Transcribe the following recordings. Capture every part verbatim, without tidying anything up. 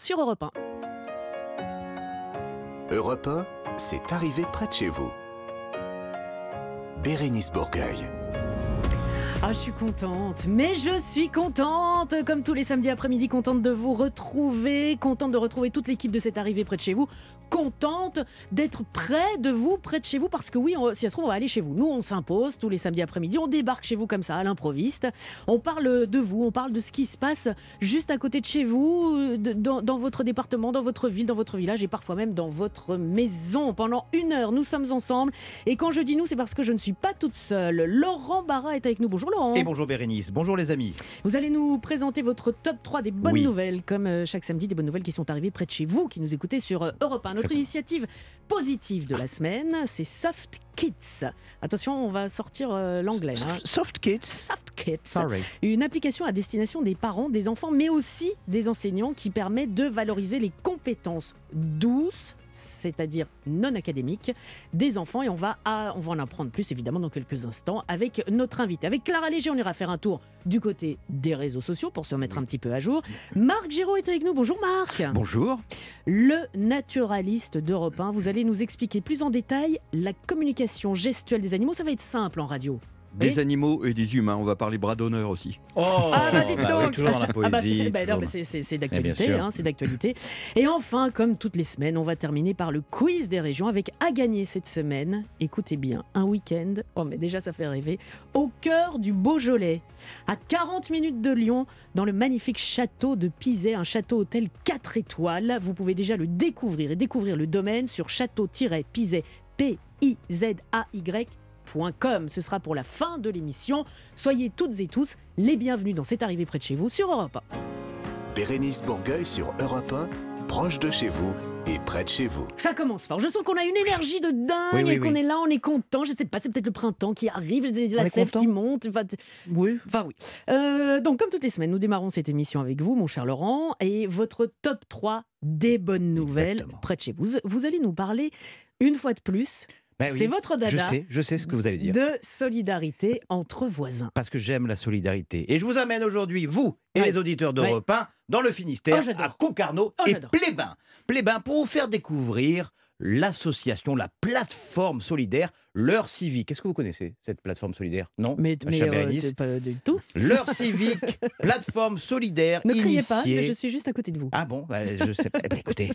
sur Europe un. Europe un, c'est arrivé près de chez vous. Bérénice Bourgueil. Ah, je suis contente, mais je suis contente, comme tous les samedis après-midi, contente de vous retrouver, contente de retrouver toute l'équipe de cette arrivée près de chez vous, contente d'être près de vous, près de chez vous, parce que oui, on, si ça se trouve, on va aller chez vous. Nous, on s'impose tous les samedis après-midi, on débarque chez vous comme ça, à l'improviste, on parle de vous, on parle de ce qui se passe juste à côté de chez vous, de, dans, dans votre département, dans votre ville, dans votre village et parfois même dans votre maison. Pendant une heure, nous sommes ensemble et quand je dis nous, c'est parce que je ne suis pas toute seule. Laurent Barra est avec nous, bonjour. Et bonjour Bérénice, bonjour les amis. Vous allez nous présenter votre top trois des bonnes oui. nouvelles, comme chaque samedi, des bonnes nouvelles qui sont arrivées près de chez vous, qui nous écoutez sur Europe un. Notre initiative positive de la semaine, c'est Soft Kids. Attention, on va sortir l'anglais. Hein. Soft Kids. Soft Kids. Sorry. Une application à destination des parents, des enfants, mais aussi des enseignants qui permet de valoriser les compétences douces, c'est-à-dire non académique, des enfants. Et on va, à, on va en apprendre plus, évidemment, dans quelques instants, avec notre invité. Avec Clara Léger, on ira faire un tour du côté des réseaux sociaux pour se remettre un petit peu à jour. Marc Giraud est avec nous. Bonjour Marc. Bonjour. Le naturaliste d'Europe un. Vous allez nous expliquer plus en détail la communication gestuelle des animaux. Ça va être simple en radio. Des et animaux et des humains, on va parler bras d'honneur aussi. Oh, ah bah dites donc bah, toujours dans la poésie. Ah bah c'est, bah non, mais c'est, c'est, c'est d'actualité, hein, c'est d'actualité. Et enfin, comme toutes les semaines, on va terminer par le quiz des régions avec à gagner cette semaine, écoutez bien, un week-end, oh mais déjà ça fait rêver, au cœur du Beaujolais, à quarante minutes de Lyon, dans le magnifique château de Pizay, un château-hôtel quatre étoiles. Vous pouvez déjà le découvrir et découvrir le domaine sur château-pizay, P I Z A Y. Com. Ce sera pour la fin de l'émission. Soyez toutes et tous les bienvenus dans cette arrivée près de chez vous sur Europe un. Bérénice Bourgueil sur Europe un, proche de chez vous et près de chez vous. Ça commence fort. Je sens qu'on a une énergie de dingue, oui, oui, et qu'on oui. est là, on est content. Je sais pas, c'est peut-être le printemps qui arrive, la sève qui monte. Enfin, oui. Enfin, oui. Euh, donc, comme toutes les semaines, nous démarrons cette émission avec vous, mon cher Laurent, et votre top trois des bonnes nouvelles. Exactement. Près de chez vous. Vous allez nous parler une fois de plus. Ben oui, c'est votre dada. Je sais, je sais ce que vous allez dire. De solidarité entre voisins. Parce que j'aime la solidarité. Et je vous amène aujourd'hui, vous et ouais. les auditeurs d'Europe ouais. un, dans le Finistère, oh, à Concarneau oh, et j'adore. Plébin. Plébin pour vous faire découvrir l'association, la plateforme solidaire Leur Civique. Est-ce que vous connaissez cette plateforme solidaire? Non, mais, mais euh, pas du tout. Leur Civique, plateforme solidaire ne initiée. Ne criez pas, je suis juste à côté de vous. Ah bon, ben, je sais pas. Eh ben, écoutez,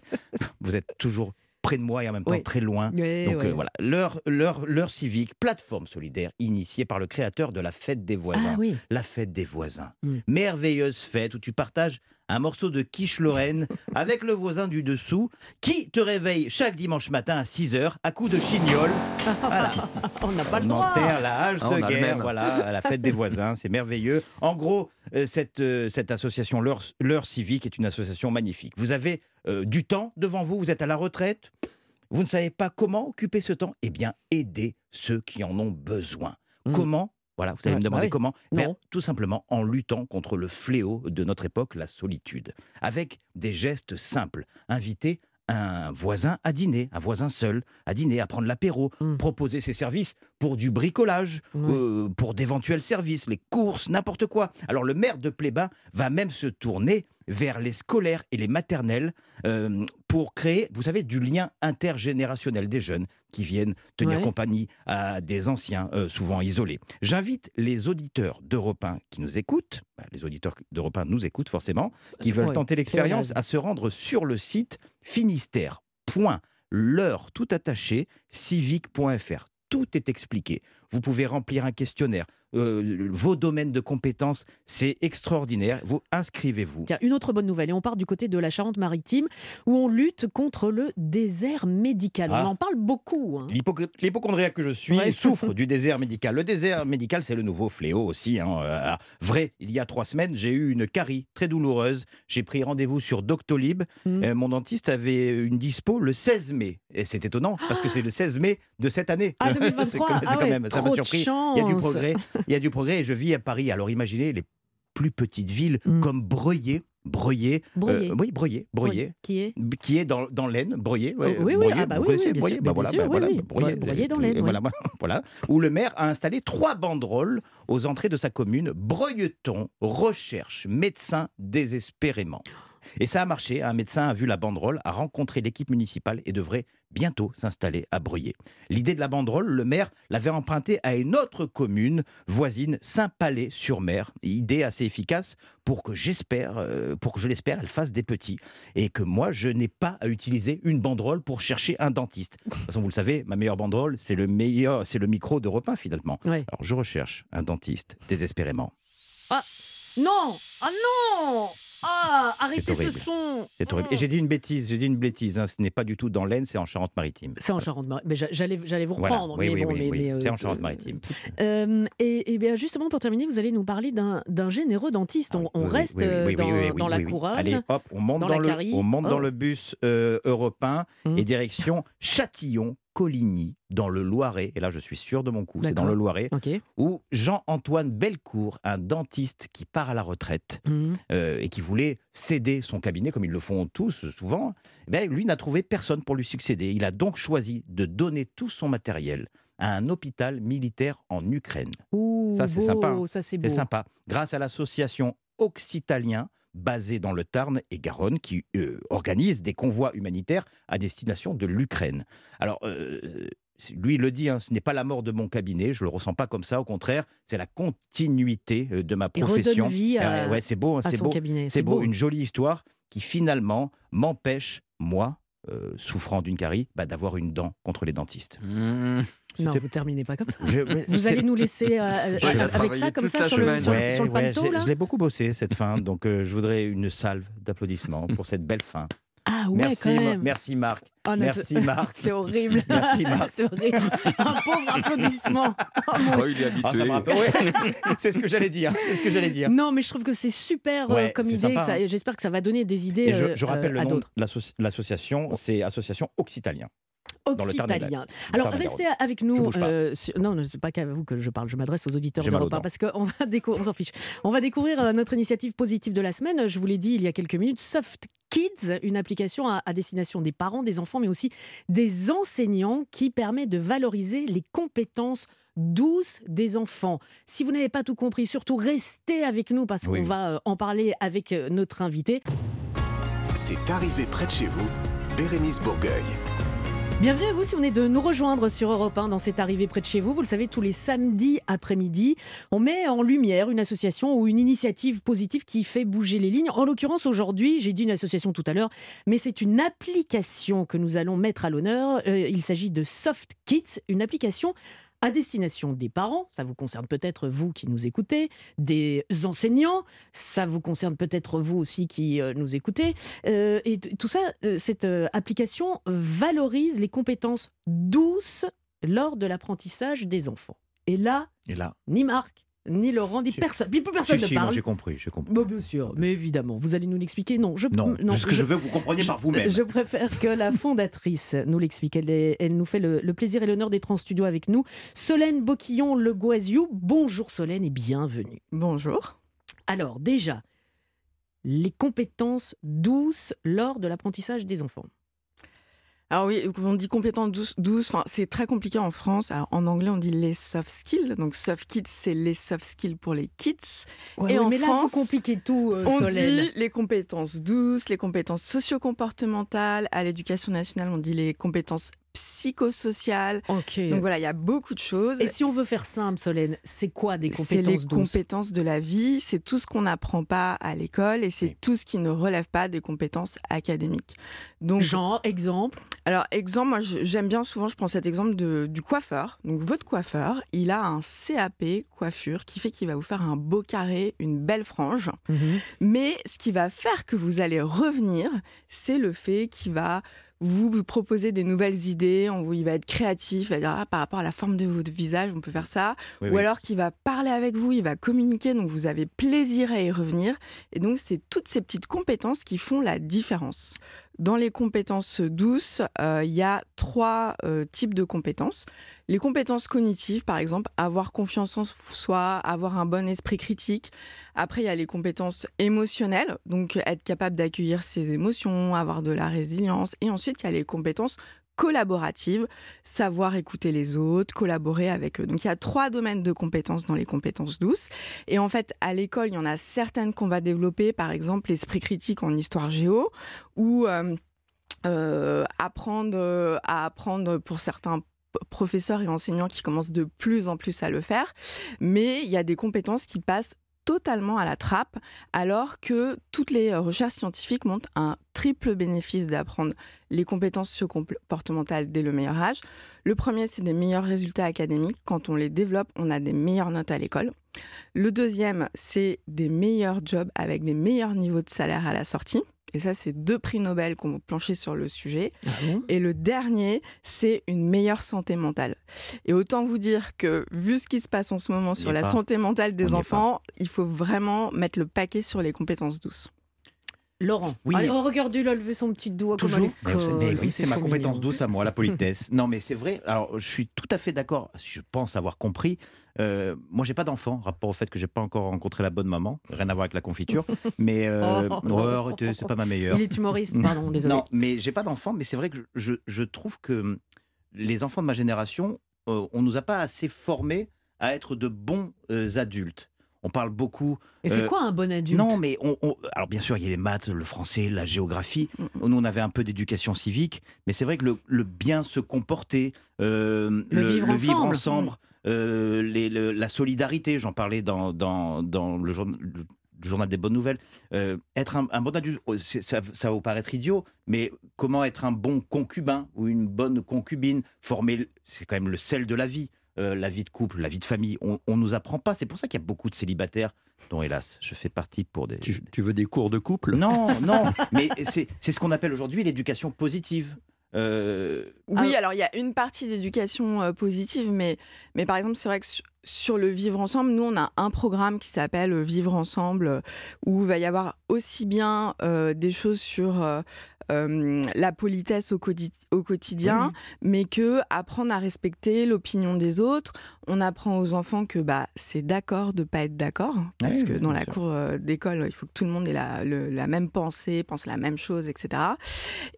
vous êtes toujours près de moi et en même temps oui. très loin. Oui, donc oui. Euh, voilà, leur, leur, leur civique, plateforme solidaire initiée par le créateur de la Fête des Voisins. Ah, oui. La Fête des Voisins. Mmh. Merveilleuse fête où tu partages un morceau de quiche Lorraine avec le voisin du dessous qui te réveille chaque dimanche matin à six heures à coups de chignol. Voilà. On n'a pas le droit. On enterre la hache ah, de guerre, voilà, à la Fête des Voisins. C'est merveilleux. En gros, euh, cette, euh, cette association Leur, Leur Civique est une association magnifique. Vous avez euh, du temps devant vous, vous êtes à la retraite, vous ne savez pas comment occuper ce temps. Eh bien, aidez ceux qui en ont besoin. Mmh. Comment ? Voilà, vous allez me demander ah oui. comment ? Ben, tout simplement en luttant contre le fléau de notre époque, la solitude. Avec des gestes simples. Inviter un voisin à dîner, un voisin seul à dîner, à prendre l'apéro, mmh. proposer ses services pour du bricolage, mmh. euh, pour d'éventuels services, les courses, n'importe quoi. Alors le maire de Plébin va même se tourner vers les scolaires et les maternelles euh, pour créer, vous savez, du lien intergénérationnel des jeunes qui viennent tenir ouais. compagnie à des anciens, euh, souvent isolés. J'invite les auditeurs d'Europe un qui nous écoutent, les auditeurs d'Europe un nous écoutent forcément, qui veulent ouais, tenter l'expérience, à se rendre sur le site finistère.leur, tout attaché, civique.fr. Tout est expliqué. Vous pouvez remplir un questionnaire, euh, vos domaines de compétences, c'est extraordinaire. Vous inscrivez-vous. Tiens, une autre bonne nouvelle, et on part du côté de la Charente-Maritime, où on lutte contre le désert médical. Ah. On en parle beaucoup. Hein. L'hypochondriaque que je suis ouais. souffre du désert médical. Le désert médical, c'est le nouveau fléau aussi. Hein. Euh, vrai, il y a trois semaines, j'ai eu une carie très douloureuse. J'ai pris rendez-vous sur Doctolib. Mmh. Euh, mon dentiste avait une dispo le seize mai. Et c'est étonnant, ah. parce que c'est le seize mai de cette année. Ah, deux mille vingt-trois. c'est quand même, ah ouais. c'est quand même ça. Trop m'a surpris. Il y a du progrès. Il y a du progrès et je vis à Paris. Alors imaginez les plus petites villes mm. comme Breuillet. Breuillet. Breuillet. Euh, oui, Breuillet. Breuillet. Qui est Qui est dans, dans l'Aisne. Breuillet. Ouais. Oui, oui, Breuillet, ah bah vous oui, connaissez oui, Breuillet. Bah voilà, bah voilà, oui. Breuillet, Breuillet dans l'Aisne. Voilà, oui. voilà. Où le maire a installé trois banderoles aux entrées de sa commune. Breuilleton recherche médecin désespérément. Et ça a marché. Un médecin a vu la banderole, a rencontré l'équipe municipale et devrait bientôt s'installer à Breuillet. L'idée de la banderole, le maire l'avait empruntée à une autre commune voisine, Saint-Palais-sur-Mer. Idée assez efficace pour que j'espère, pour que je l'espère, elle fasse des petits. Et que moi, je n'ai pas à utiliser une banderole pour chercher un dentiste. De toute façon, vous le savez, ma meilleure banderole, c'est le, meilleur, c'est le micro d'Europe un, finalement. Oui. Alors, je recherche un dentiste, désespérément. Ah non, ah non, ah arrêtez ce son. C'est horrible. Et j'ai dit une bêtise, j'ai dit une bêtise. Hein. Ce n'est pas du tout dans l'Aisne, c'est en Charente-Maritime. C'est en Charente-Maritime. Mais j'allais, j'allais vous reprendre. Voilà. Oui, mais oui, bon, oui, mais, oui. Mais, euh, c'est en Charente-Maritime. Euh, et, et bien justement pour terminer, vous allez nous parler d'un, d'un généreux dentiste. On, on oui, reste oui, oui, oui, dans, oui, oui, oui, dans oui, la couronne. Allez, hop, on monte dans, dans, le, on monte oh. dans le bus euh, européen mmh. et direction Châtillon. Coligny, dans le Loiret, et là je suis sûr de mon coup, D'accord. c'est dans le Loiret, okay. où Jean-Antoine Bellecourt, un dentiste qui part à la retraite mmh. euh, et qui voulait céder son cabinet, comme ils le font tous souvent, eh bien, lui n'a trouvé personne pour lui succéder. Il a donc choisi de donner tout son matériel à un hôpital militaire en Ukraine. Ouh, ça c'est beau, sympa. Hein. Ça c'est beau. C'est sympa. Grâce à l'association Occitalien, basé dans le Tarn et Garonne, qui euh, organise des convois humanitaires à destination de l'Ukraine. Alors, euh, lui il le dit, hein, ce n'est pas la mort de mon cabinet, je ne le ressens pas comme ça, au contraire, c'est la continuité de ma profession. Il redonne vie à, euh, ouais, c'est beau, hein, à c'est son beau, cabinet. C'est, c'est beau. beau, une jolie histoire qui finalement m'empêche, moi, euh, souffrant d'une carie, bah, d'avoir une dent contre les dentistes. Mmh. C'était... Non, vous terminez pas comme ça. Je... Vous c'est... allez nous laisser euh, avec ça, comme ça, sur le, sur, ouais, sur le panto, ouais, là. Je l'ai beaucoup bossé, cette fin, donc euh, je voudrais une salve d'applaudissements pour cette belle fin. Ah ouais, merci, quand même. Merci Marc. Oh non, merci c'est... Marc. C'est horrible. Merci Marc. C'est horrible. Un pauvre applaudissement. Oh, oh, il est habitué. Ah, ouais. C'est ce que j'allais dire. C'est ce que j'allais dire. Non, mais je trouve que c'est super ouais, euh, comme c'est idée. Sympa, que ça... hein. J'espère que ça va donner des idées. Et je, je rappelle euh, le nom l'associ... l'association, c'est Association Occitalien. Occitalien. Alors restez avec nous. Euh, sur... Non, ce n'est pas qu'à vous que je parle. Je m'adresse aux auditeurs d'Europe un parce qu'on va déco... on s'en fiche. On va découvrir notre initiative positive de la semaine. Je vous l'ai dit il y a quelques minutes. Soft Kids, une application à destination des parents, des enfants, mais aussi des enseignants qui permet de valoriser les compétences douces des enfants. Si vous n'avez pas tout compris, surtout restez avec nous parce oui. qu'on va en parler avec notre invité. C'est arrivé près de chez vous, Bérénice Bourgueil. Bienvenue à vous si on est de nous rejoindre sur Europe un dans cette arrivée près de chez vous. Vous le savez, tous les samedis après-midi, on met en lumière une association ou une initiative positive qui fait bouger les lignes. En l'occurrence, aujourd'hui, j'ai dit une association tout à l'heure, mais c'est une application que nous allons mettre à l'honneur. Euh, il s'agit de Soft Kids, une application à destination des parents, ça vous concerne peut-être vous qui nous écoutez, des enseignants, ça vous concerne peut-être vous aussi qui euh, nous écoutez. Euh, et t- tout ça, euh, cette euh, application valorise les compétences douces lors de l'apprentissage des enfants. Et là, et là. ni Marc, ni Laurent, ni si. personne, plus personne si, ne si, parle. Si, j'ai compris, j'ai compris. Bon, bien sûr, mais évidemment, vous allez nous l'expliquer. Non, je, non, non ce que je, je veux que vous compreniez par vous-même. Je préfère que la fondatrice nous l'explique. Elle, est, elle nous fait le, le plaisir et l'honneur d'être en studio avec nous. Solène Bocquillon-Leguaisiu. Bonjour Solène et bienvenue. Bonjour. Alors déjà, les compétences douces lors de l'apprentissage des enfants. Alors oui, on dit compétences douces, douces c'est très compliqué en France. Alors en anglais, on dit les soft skills. Donc soft kids, c'est les soft skills pour les kids. Ouais, et oui, en mais France, là, faut compliquer tout, euh, on Solène. dit les compétences douces, les compétences socio-comportementales. À l'éducation nationale, on dit les compétences psychosociales. Okay. Donc voilà, il y a beaucoup de choses. Et si on veut faire simple, Solène, c'est quoi des compétences douces ? C'est les douces. compétences de la vie, c'est tout ce qu'on n'apprend pas à l'école et c'est oui. tout ce qui ne relève pas des compétences académiques. Donc, genre, exemple ? Alors, exemple, moi, j'aime bien souvent, je prends cet exemple de, du coiffeur. Donc, votre coiffeur, il a un C A P coiffure qui fait qu'il va vous faire un beau carré, une belle frange. Mmh. Mais ce qui va faire que vous allez revenir, c'est le fait qu'il va vous, vous proposer des nouvelles idées, on, il va être créatif, il va dire ah, par rapport à la forme de votre visage, on peut faire ça. Oui, Ou oui. alors qu'il va parler avec vous, il va communiquer, donc vous avez plaisir à y revenir. Et donc, c'est toutes ces petites compétences qui font la différence. Dans les compétences douces, euh, il y a trois euh, types de compétences. Les compétences cognitives, par exemple, avoir confiance en soi, avoir un bon esprit critique. Après, il y a les compétences émotionnelles, donc être capable d'accueillir ses émotions, avoir de la résilience. Et ensuite, il y a les compétences collaborative, savoir écouter les autres, collaborer avec eux. Donc il y a trois domaines de compétences dans les compétences douces. Et en fait, à l'école, il y en a certaines qu'on va développer, par exemple l'esprit critique en histoire géo, ou euh, euh, apprendre euh, à apprendre pour certains professeurs et enseignants qui commencent de plus en plus à le faire. Mais il y a des compétences qui passent totalement à la trappe, alors que toutes les recherches scientifiques montrent un triple bénéfice d'apprendre les compétences socio-comportementales dès le meilleur âge. Le premier, c'est des meilleurs résultats académiques. Quand on les développe, on a des meilleures notes à l'école. Le deuxième, c'est des meilleurs jobs avec des meilleurs niveaux de salaire à la sortie. Et ça, c'est deux prix Nobel qui ont planché sur le sujet. Mmh. Et le dernier, c'est une meilleure santé mentale. Et autant vous dire que, vu ce qui se passe en ce moment sur la santé mentale des enfants, il faut vraiment mettre le paquet sur les compétences douces. Laurent, oui. Alors, regarde, il lève son petit doigt. Toujours comme un mais oui, c'est, c'est ma compétence mignon. Douce à moi, la politesse. Non, mais c'est vrai. Alors, je suis tout à fait d'accord. Je pense avoir compris. Euh, moi, j'ai pas d'enfant, rapport au fait que j'ai pas encore rencontré la bonne maman. Rien à voir avec la confiture. Mais euh, oh, oh, arrêtez, c'est pas ma meilleure. Il est humoriste. Pardon, désolé. Non, mais j'ai pas d'enfant. Mais c'est vrai que je, je trouve que les enfants de ma génération, euh, on nous a pas assez formés à être de bons euh, adultes. On parle beaucoup... Et c'est euh, quoi un bon adulte ? Non, mais... On, on, alors bien sûr, il y a les maths, le français, la géographie. Nous, on avait un peu d'éducation civique. Mais c'est vrai que le, le bien se comporter, euh, le, le, vivre, le ensemble. vivre ensemble, euh, les, le, la solidarité, j'en parlais dans, dans, dans le, jour, le journal des bonnes nouvelles. Euh, être un, un bon adulte, ça, ça va vous paraître idiot, mais comment être un bon concubin ou une bonne concubine, former, c'est quand même le sel de la vie. Euh, la vie de couple, la vie de famille, on ne nous apprend pas. C'est pour ça qu'il y a beaucoup de célibataires dont, hélas, je fais partie pour des... Tu, tu veux des cours de couple ? Non, non, mais c'est, c'est ce qu'on appelle aujourd'hui l'éducation positive. Euh... Oui, ah, alors il y a une partie d'éducation euh, positive, mais, mais par exemple, c'est vrai que su, sur le vivre ensemble, nous, on a un programme qui s'appelle Vivre ensemble, où il va y avoir aussi bien euh, des choses sur... Euh, Euh, la politesse au, quotidi- au quotidien, mmh. mais que apprendre à respecter l'opinion des autres. On apprend aux enfants que bah, c'est d'accord de ne pas être d'accord, hein, parce oui, que oui, dans la sûr. cour euh, d'école, il faut que tout le monde ait la, le, la même pensée, pense la même chose, et cetera.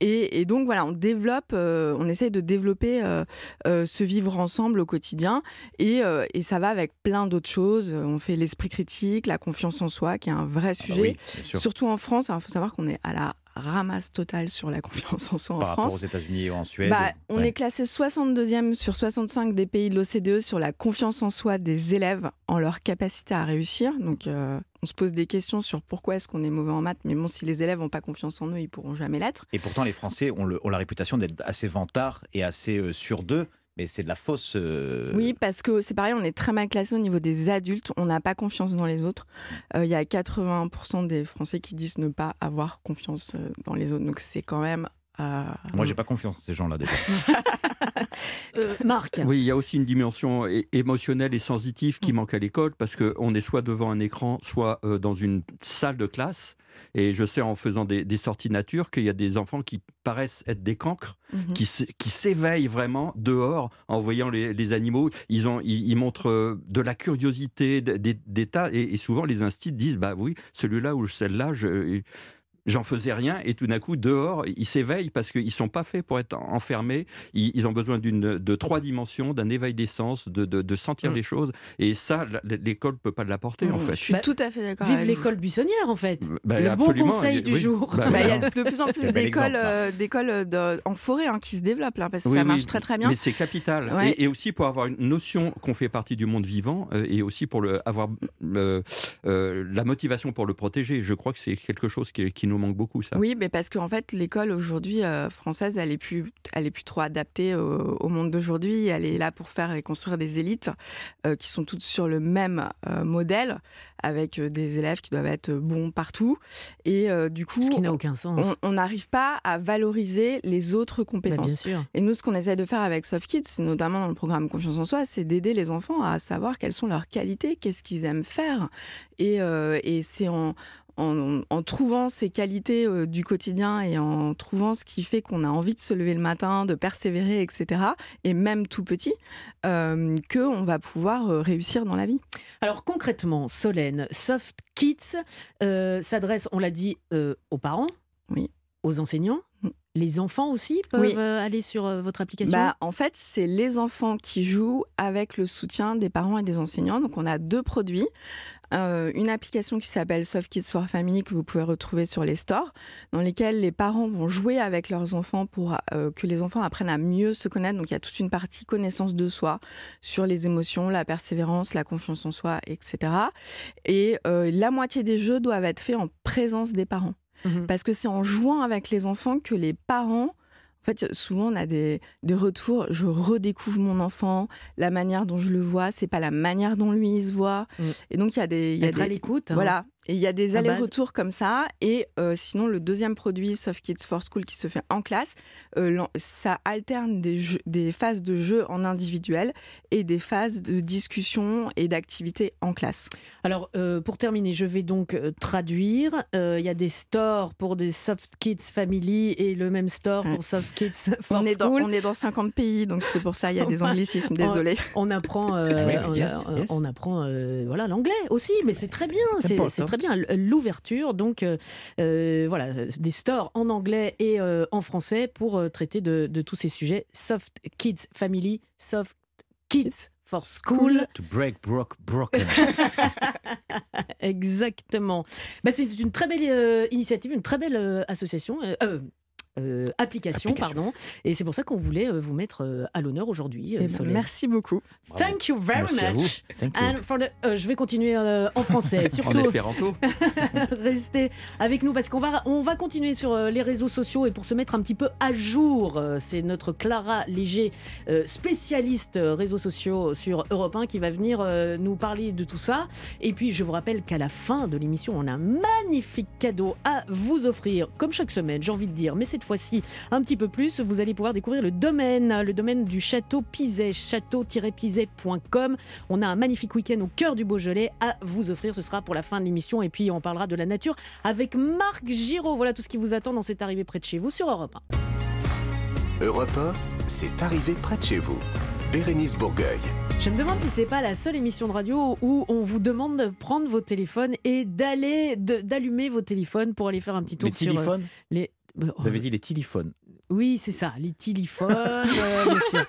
Et, et donc voilà, on développe, euh, on essaie de développer euh, euh, ce vivre ensemble au quotidien, et, euh, et ça va avec plein d'autres choses. On fait l'esprit critique, la confiance en soi, qui est un vrai sujet. Ah oui, surtout en France, il faut savoir qu'on est à la ramasse totale sur la confiance en soi Par en France. Par rapport aux États-Unis ou en Suède. Bah, on ouais. est classé soixante-deuxième sur soixante-cinq des pays de l'O C D E sur la confiance en soi des élèves en leur capacité à réussir. Donc, euh, on se pose des questions sur pourquoi est-ce qu'on est mauvais en maths. Mais bon, si les élèves n'ont pas confiance en eux, ils ne pourront jamais l'être. Et pourtant, les Français ont, le, ont la réputation d'être assez vantards et assez euh, sûrs d'eux. Mais c'est de la fausse... Euh... Oui, parce que c'est pareil, on est très mal classé au niveau des adultes. On n'a pas confiance dans les autres. Il euh, y a quatre-vingts pour cent des Français qui disent ne pas avoir confiance dans les autres. Donc c'est quand même... Euh... Moi, j'ai pas confiance en ces gens-là, déjà. euh, Marc ? Oui, il y a aussi une dimension é- émotionnelle et sensitive qui mmh. manque à l'école, parce qu'on est soit devant un écran, soit euh, dans une salle de classe. Et je sais, en faisant des, des sorties nature, qu'il y a des enfants qui paraissent être des cancres, mmh. qui, s- qui s'éveillent vraiment dehors en voyant les, les animaux. Ils, ont, ils, ils montrent euh, de la curiosité, des, des tas. Et, et souvent, les instits disent, bah oui, celui-là ou celle-là, je... J'en faisais rien, et tout d'un coup, dehors, ils s'éveillent parce qu'ils ne sont pas faits pour être enfermés. Ils, ils ont besoin d'une, de trois dimensions, d'un éveil des sens, de, de, de sentir mmh. les choses. Et ça, l'école ne peut pas l'apporter, mmh. en fait. Je suis bah, tout à fait d'accord Vive avec l'école vous. buissonnière, en fait. Bah, le bon conseil et, du oui, jour. Bah, bah, il y a de plus en plus d'écoles, euh, d'écoles de, en forêt hein, qui se développent, là, parce que oui, ça marche oui, très très bien. Mais c'est capital. Ouais. Et, et aussi pour avoir une notion qu'on fait partie du monde vivant, euh, et aussi pour le, avoir euh, euh, la motivation pour le protéger. Je crois que c'est quelque chose qui, qui nous manque beaucoup, ça. Oui, mais parce qu'en fait, l'école aujourd'hui euh, française, elle est plus, elle est plus trop adaptée au, au monde d'aujourd'hui. Elle est là pour faire et construire des élites euh, qui sont toutes sur le même euh, modèle, avec des élèves qui doivent être bons partout. Et euh, du coup, ce qui n'a aucun sens. On n'arrive pas à valoriser les autres compétences. Bah, et nous, ce qu'on essaie de faire avec Soft Kids, notamment dans le programme Confiance en soi, c'est d'aider les enfants à savoir quelles sont leurs qualités, qu'est-ce qu'ils aiment faire. Et, euh, et c'est en En, en trouvant ces qualités euh, du quotidien et en trouvant ce qui fait qu'on a envie de se lever le matin, de persévérer, et cetera, et même tout petit, euh, qu'on va pouvoir euh, réussir dans la vie. Alors concrètement, Solène, Soft Kids euh, s'adresse, on l'a dit, euh, aux parents, oui. aux enseignants, Les enfants aussi peuvent oui. aller sur votre application ? Bah, en fait, c'est les enfants qui jouent avec le soutien des parents et des enseignants. Donc, on a deux produits. Euh, une application qui s'appelle Soft Kids for Family que vous pouvez retrouver sur les stores, dans lesquels les parents vont jouer avec leurs enfants pour euh, que les enfants apprennent à mieux se connaître. Donc, il y a toute une partie connaissance de soi sur les émotions, la persévérance, la confiance en soi, et cetera. Et euh, la moitié des jeux doivent être faits en présence des parents. Mmh. Parce que c'est en jouant avec les enfants que les parents... En fait, souvent, on a des, des retours. Je redécouvre mon enfant, la manière dont je le vois, c'est pas la manière dont lui, il se voit. Mmh. Et donc, il y a des... Y a Être des, à l'écoute. Hein. Voilà. Et il y a des allers-retours comme ça. Et euh, sinon, le deuxième produit, Soft Kids for School, qui se fait en classe, euh, ça alterne des, jeux, des phases de jeu en individuel et des phases de discussion et d'activité en classe. Alors, euh, pour terminer, je vais donc traduire. Euh, il y a des stores pour des Soft Kids Family et le même store ouais. pour Soft Kids for on est School. Dans, on est dans cinquante pays, donc c'est pour ça il y a des anglicismes, désolée. On apprend, euh, oui, oui, yes, on, yes. on apprend euh, voilà, l'anglais aussi, mais c'est très bien, c'est, c'est très bien, l'ouverture, donc euh, voilà, des stores en anglais et euh, en français pour euh, traiter de, de tous ces sujets. Soft Kids Family, Soft Kids for School. To break broke broken. Exactement. Bah, c'est une très belle euh, initiative, une très belle euh, association. Euh, euh, Euh, application, application, pardon. Et c'est pour ça qu'on voulait euh, vous mettre euh, à l'honneur aujourd'hui. Euh, ben, merci beaucoup. Bravo. Thank you very merci much. And for the... euh, je vais continuer euh, en français. Surtout... En espéranto. Restez avec nous parce qu'on va, on va continuer sur euh, les réseaux sociaux et pour se mettre un petit peu à jour. Euh, c'est notre Clara Léger, euh, spécialiste euh, réseaux sociaux sur Europe un qui va venir euh, nous parler de tout ça. Et puis je vous rappelle qu'à la fin de l'émission, on a un magnifique cadeau à vous offrir. Comme chaque semaine, j'ai envie de dire, mais c'est cette fois-ci un petit peu plus, vous allez pouvoir découvrir le domaine, le domaine du château Pizay, château tiret pizay point com. On a un magnifique week-end au cœur du Beaujolais à vous offrir, ce sera pour la fin de l'émission et puis on parlera de la nature avec Marc Giraud. Voilà tout ce qui vous attend dans cette arrivée près de chez vous sur Europe un. Europe un, c'est arrivé près de chez vous. Bérénice Bourgueil. Je me demande si c'est pas la seule émission de radio où on vous demande de prendre vos téléphones et d'aller de, d'allumer vos téléphones pour aller faire un petit tour les sur téléphones. les Vous avez dit les téléphones. Oui, c'est ça, les téléphones, euh, monsieur.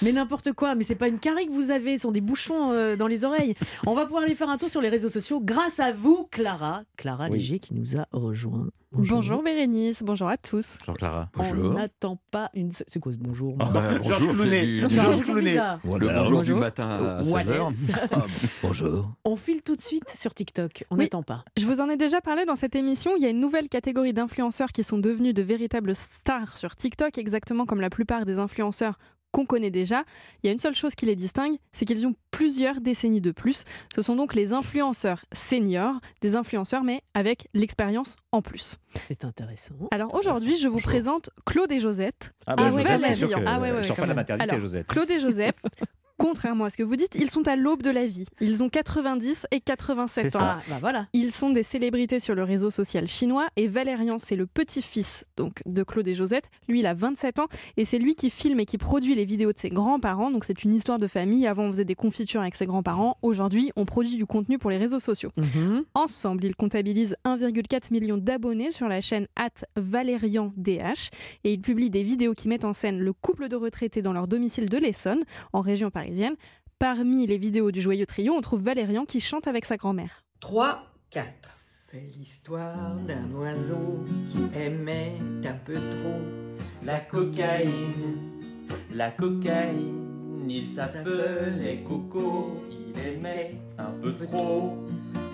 Mais n'importe quoi, mais c'est pas une carie que vous avez, ce sont des bouchons euh, dans les oreilles. On va pouvoir aller faire un tour sur les réseaux sociaux grâce à vous, Clara. Clara oui. Léger qui nous a rejoint. Bonjour. Bonjour Bérénice, bonjour à tous. Bonjour Clara. Bonjour. On n'attend pas une... C'est quoi ce bonjour ah bah, bonjour, Georges Clooney. Du... Georges Clooney. Voilà. Le bonjour, bonjour du matin à seize heures. Ah, bonjour. On file tout de suite sur TikTok, on oui. n'attend pas. Je vous en ai déjà parlé dans cette émission, il y a une nouvelle catégorie d'influenceurs qui sont devenus de véritables stars sur TikTok, exactement comme la plupart des influenceurs qu'on connaît déjà. Il y a une seule chose qui les distingue, c'est qu'ils ont plusieurs décennies de plus. Ce sont donc les influenceurs seniors, des influenceurs mais avec l'expérience en plus. C'est intéressant. Alors aujourd'hui, je vous Bonjour. présente Claude et Josette. Ah bah Josette, Valérian. C'est sûr que ah ouais, ouais, ouais, sort pas même. la maternité. Alors, Josette. Claude et Josette. Contrairement à ce que vous dites, ils sont à l'aube de la vie. Ils ont quatre-vingt-dix et quatre-vingt-sept ans. Ah, bah voilà. Ils sont des célébrités sur le réseau social chinois et Valérian, c'est le petit-fils donc, de Claude et Josette. Lui, il a vingt-sept ans et c'est lui qui filme et qui produit les vidéos de ses grands-parents. Donc c'est une histoire de famille. Avant, on faisait des confitures avec ses grands-parents. Aujourd'hui, on produit du contenu pour les réseaux sociaux. Mm-hmm. Ensemble, ils comptabilisent un virgule quatre million d'abonnés sur la chaîne arobase valériandh et ils publient des vidéos qui mettent en scène le couple de retraités dans leur domicile de l'Essonne, en région parisienne. Parmi les vidéos du joyeux trio, on trouve Valérian qui chante avec sa grand-mère. trois, quatre. C'est l'histoire d'un oiseau qui aimait un peu trop la cocaïne. La cocaïne, il s'appelait Coco. Il aimait un peu trop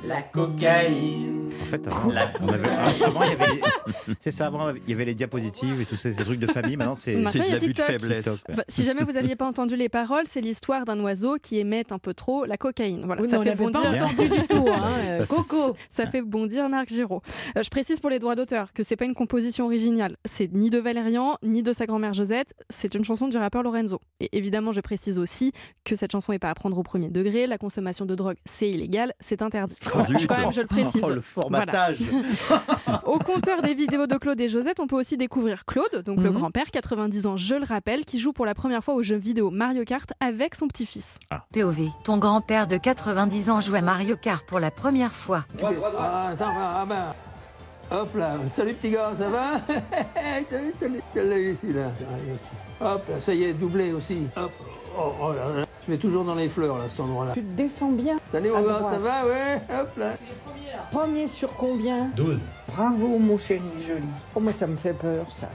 la cocaïne. En fait, avant, on avait, avant, il y avait les, c'est ça, avant, il y avait les diapositives et tous ces, ces trucs de famille. Maintenant, c'est, Maintenant, c'est de l'abus de faiblesse. Enfin, si jamais vous n'aviez pas entendu les paroles, c'est l'histoire d'un oiseau qui émet un peu trop la cocaïne. Voilà, oui, ça non, fait bondir. Pas entendu du tout, hein, euh, ça, Coco. Ça fait bondir Marc Giraud. Euh, je précise pour les droits d'auteur que c'est pas une composition originale. C'est ni de Valérian ni de sa grand-mère Josette. C'est une chanson du rappeur Lorenzo. Et évidemment, je précise aussi que cette chanson n'est pas à prendre au premier degré. La consommation de drogue, c'est illégal, c'est interdit. Oh, je, quand même, je le précise. Oh, le formatage. Voilà. Au compteur des vidéos de Claude et Josette, on peut aussi découvrir Claude, donc mm-hmm. le grand-père, quatre-vingt-dix ans, je le rappelle, qui joue pour la première fois au jeu vidéo Mario Kart avec son petit-fils. Ah. P O V, ton grand-père de quatre-vingt-dix ans joue à Mario Kart pour la première fois. Droit, droit, droit. Ah, attends, ah, bah. Hop là, salut petit gars, ça va? T'as vu, t'as l'œil ici là. Hop là, ça y est, doublé aussi. Hop, oh, oh là là. Je mets toujours dans les fleurs là, cet endroit là. Tu te défends bien. Salut mon gars, ça va? Ouais, hop là. Premier, là. Premier sur combien? douze. Bravo mon chéri, joli. Oh moi ça me fait peur ça.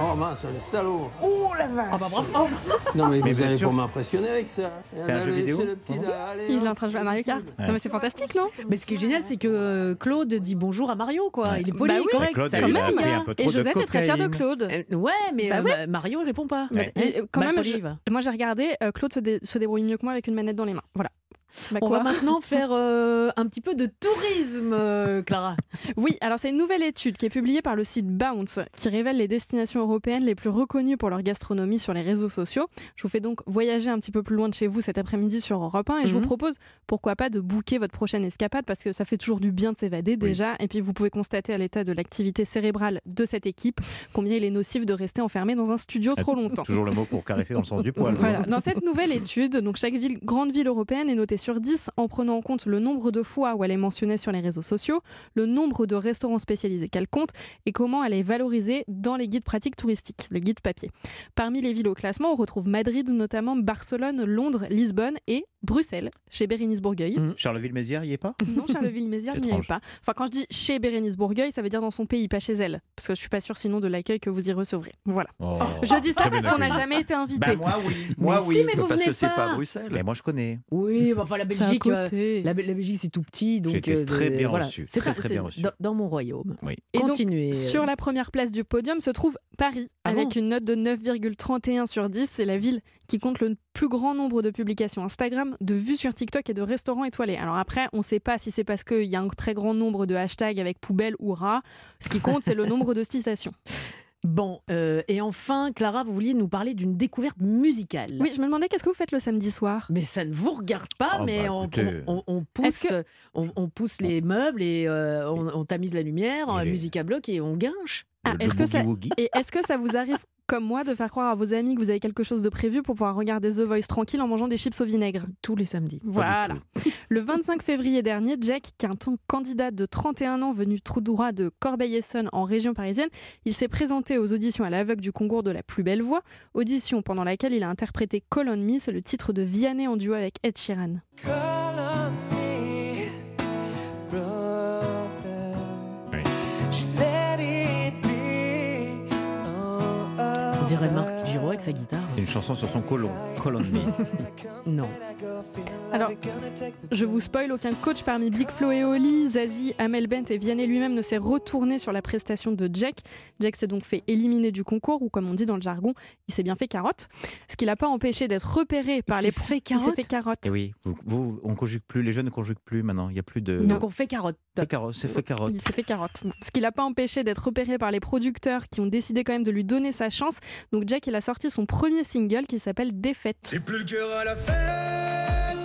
Oh mince, le salaud. Oh la vache. Oh, bah, bravo. Non mais, mais vous allez pour m'impressionner avec ça. C'est un jeu vidéo. Le petit, là, allez, il est en train de jouer à Mario Kart. Ouais. Non mais c'est fantastique, non? Mais ce qui est génial, c'est que Claude dit bonjour à Mario, quoi. Ouais. Il est poli, bah oui, correct. Claude, ça quand même. Et Josette est très fière de Claude. Euh, ouais, mais bah, euh, ouais. Mario il répond pas. Ouais. Et, quand bah, même, je, moi j'ai regardé. Euh, Claude se, dé- se débrouille mieux que moi avec une manette dans les mains. Voilà. Bah on va maintenant faire euh, un petit peu de tourisme, euh, Clara. Oui, alors c'est une nouvelle étude qui est publiée par le site Bounce, qui révèle les destinations européennes les plus reconnues pour leur gastronomie sur les réseaux sociaux. Je vous fais donc voyager un petit peu plus loin de chez vous cet après-midi sur Europe un, et mm-hmm. je vous propose, pourquoi pas, de booker votre prochaine escapade, parce que ça fait toujours du bien de s'évader oui. déjà, et puis vous pouvez constater à l'état de l'activité cérébrale de cette équipe combien il est nocif de rester enfermé dans un studio ah, trop longtemps. Toujours le mot pour caresser dans le sens du poil. Voilà. Dans cette nouvelle étude, donc chaque ville, grande ville européenne est notée sur dix en prenant en compte le nombre de fois où elle est mentionnée sur les réseaux sociaux, le nombre de restaurants spécialisés qu'elle compte et comment elle est valorisée dans les guides pratiques touristiques, le guide papier. Parmi les villes au classement, on retrouve Madrid, notamment Barcelone, Londres, Lisbonne et Bruxelles, chez Bérénice Bourgueil. Mmh. Charleville-Mézières, y est pas? Non, Charleville-Mézières n'y est pas. Enfin, quand je dis chez Bérénice Bourgueil, ça veut dire dans son pays, pas chez elle. Parce que je suis pas sûre sinon de l'accueil que vous y recevrez. Voilà. Oh. Je dis ça parce qu'on n'a jamais été invité. Bah, moi oui. Moi mais oui. Si, mais vous parce venez que c'est pas. pas Bruxelles. Mais moi je connais. Oui, bah, enfin la Belgique. Euh, la, la Belgique c'est tout petit, donc. J'étais euh, très bien voilà. reçu. C'est très, très, très bien reçu. Dans, dans mon royaume. Oui. Et continuez. Donc, euh... sur la première place du podium se trouve Paris, ah avec bon une note de neuf virgule trente et un sur dix. C'est la ville qui compte le plus grand nombre de publications Instagram, de vues sur TikTok et de restaurants étoilés. Alors après, on ne sait pas si c'est parce qu'il y a un très grand nombre de hashtags avec poubelle ou rat. Ce qui compte, c'est le nombre de citations. Bon, euh, et enfin, Clara, vous vouliez nous parler d'une découverte musicale. Oui, je me demandais qu'est-ce que vous faites le samedi soir. Mais ça ne vous regarde pas, oh, mais bah, on, on, on, pousse, que... on, on pousse les meubles et euh, on, on tamise la lumière, la les... musique à bloc et on guinche. Ah, est-ce que ça... Et est-ce que ça vous arrive comme moi de faire croire à vos amis que vous avez quelque chose de prévu pour pouvoir regarder The Voice tranquille en mangeant des chips au vinaigre? Tous les samedis. Voilà. Le vingt-cinq février dernier, Jack Quinton, candidat de trente et un ans venu tout droit de Corbeil-Essonnes en région parisienne, il s'est présenté aux auditions à l'aveugle du concours de la plus belle voix, audition pendant laquelle il a interprété Call on Me, c'est le titre de Vianney en duo avec Ed Sheeran. Call on me, brother. Oui. On dirait Marc Giraud avec sa guitare. C'est une chanson sur son colon, Call on Me. Non. Alors, je vous spoil, aucun coach parmi Big Flo et Oli, Zazie, Amel Bent et Vianney lui-même ne s'est retourné sur la prestation de Jack. Jack s'est donc fait éliminer du concours, ou comme on dit dans le jargon, il s'est bien fait carotte. Ce qui l'a pas empêché d'être repéré par il les... Pro- il s'est fait carotte. Et oui, vous, vous, on conjugue plus, les jeunes ne conjuguent plus maintenant, il n'y a plus de... Donc on fait carotte. C'est carotte, c'est fait carotte. Il s'est fait carotte. Ce qui l'a pas empêché d'être repéré par les producteurs qui ont décidé quand même de lui donner sa chance. Donc Jack, il a sorti son premier single qui s'appelle Défaite. J'ai plus le cœur à la fête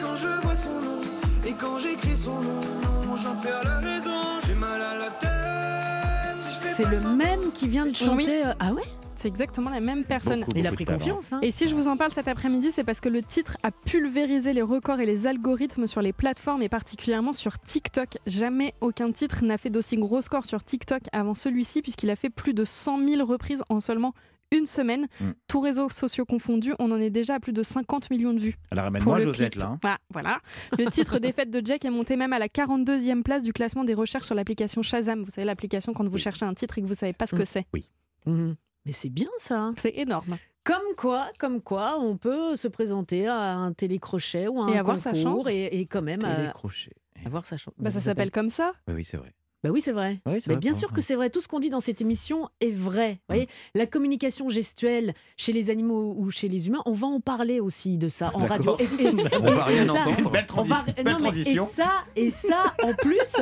quand je vois son nom et quand j'écris son nom, non, j'en perds la raison, j'ai mal à la tête. C'est le même qui vient de chanter. Oui. Ah ouais? C'est exactement la même personne. Beaucoup, beaucoup il a pris confiance. Hein. Et si je vous en parle cet après-midi, c'est parce que le titre a pulvérisé les records et les algorithmes sur les plateformes et particulièrement sur TikTok. Jamais aucun titre n'a fait d'aussi gros score sur TikTok avant celui-ci, puisqu'il a fait plus de cent mille reprises en seulement une semaine, mmh. tous réseaux sociaux confondus, on en est déjà à plus de cinquante millions de vues. Alors ramène-moi Josette clip. Là. Hein. Bah, voilà. Le titre des fêtes de Jack est monté même à la quarante-deuxième place du classement des recherches sur l'application Shazam. Vous savez, l'application quand vous oui. cherchez un titre et que vous ne savez pas ce que mmh. c'est. Oui. Mmh. Mais c'est bien ça. Hein. C'est énorme. Comme quoi, comme quoi, on peut se présenter à un télécrochet ou à un et avoir concours sa chance. Et, et quand même télécrochet. À... avoir sa chance. Bah, ça, ça s'appelle, s'appelle comme ça. Bah, oui, c'est vrai. Ben oui, c'est vrai. Oui, c'est mais vrai bien sûr que c'est vrai. Tout ce qu'on dit dans cette émission est vrai. Vous voyez, la communication gestuelle chez les animaux ou chez les humains, on va en parler aussi de ça en D'accord. radio. Et, et, on va rien ça, entendre. Belle transi- va, belle non, transition. Mais, et ça, et ça en plus,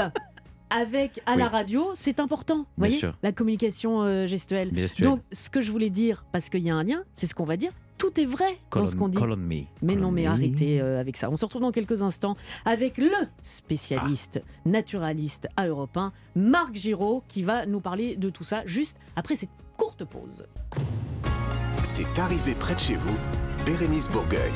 avec à oui. la radio, c'est important. Vous voyez, sûr. La communication euh, gestuelle. gestuelle. Donc, ce que je voulais dire, parce qu'il y a un lien, c'est ce qu'on va dire. Tout est vrai dans ce qu'on dit. Mais non, mais arrêtez euh, avec ça. On se retrouve dans quelques instants avec le spécialiste ah. naturaliste à Europe un, Marc Giraud, qui va nous parler de tout ça juste après cette courte pause. C'est arrivé près de chez vous, Bérénice Bourgueil.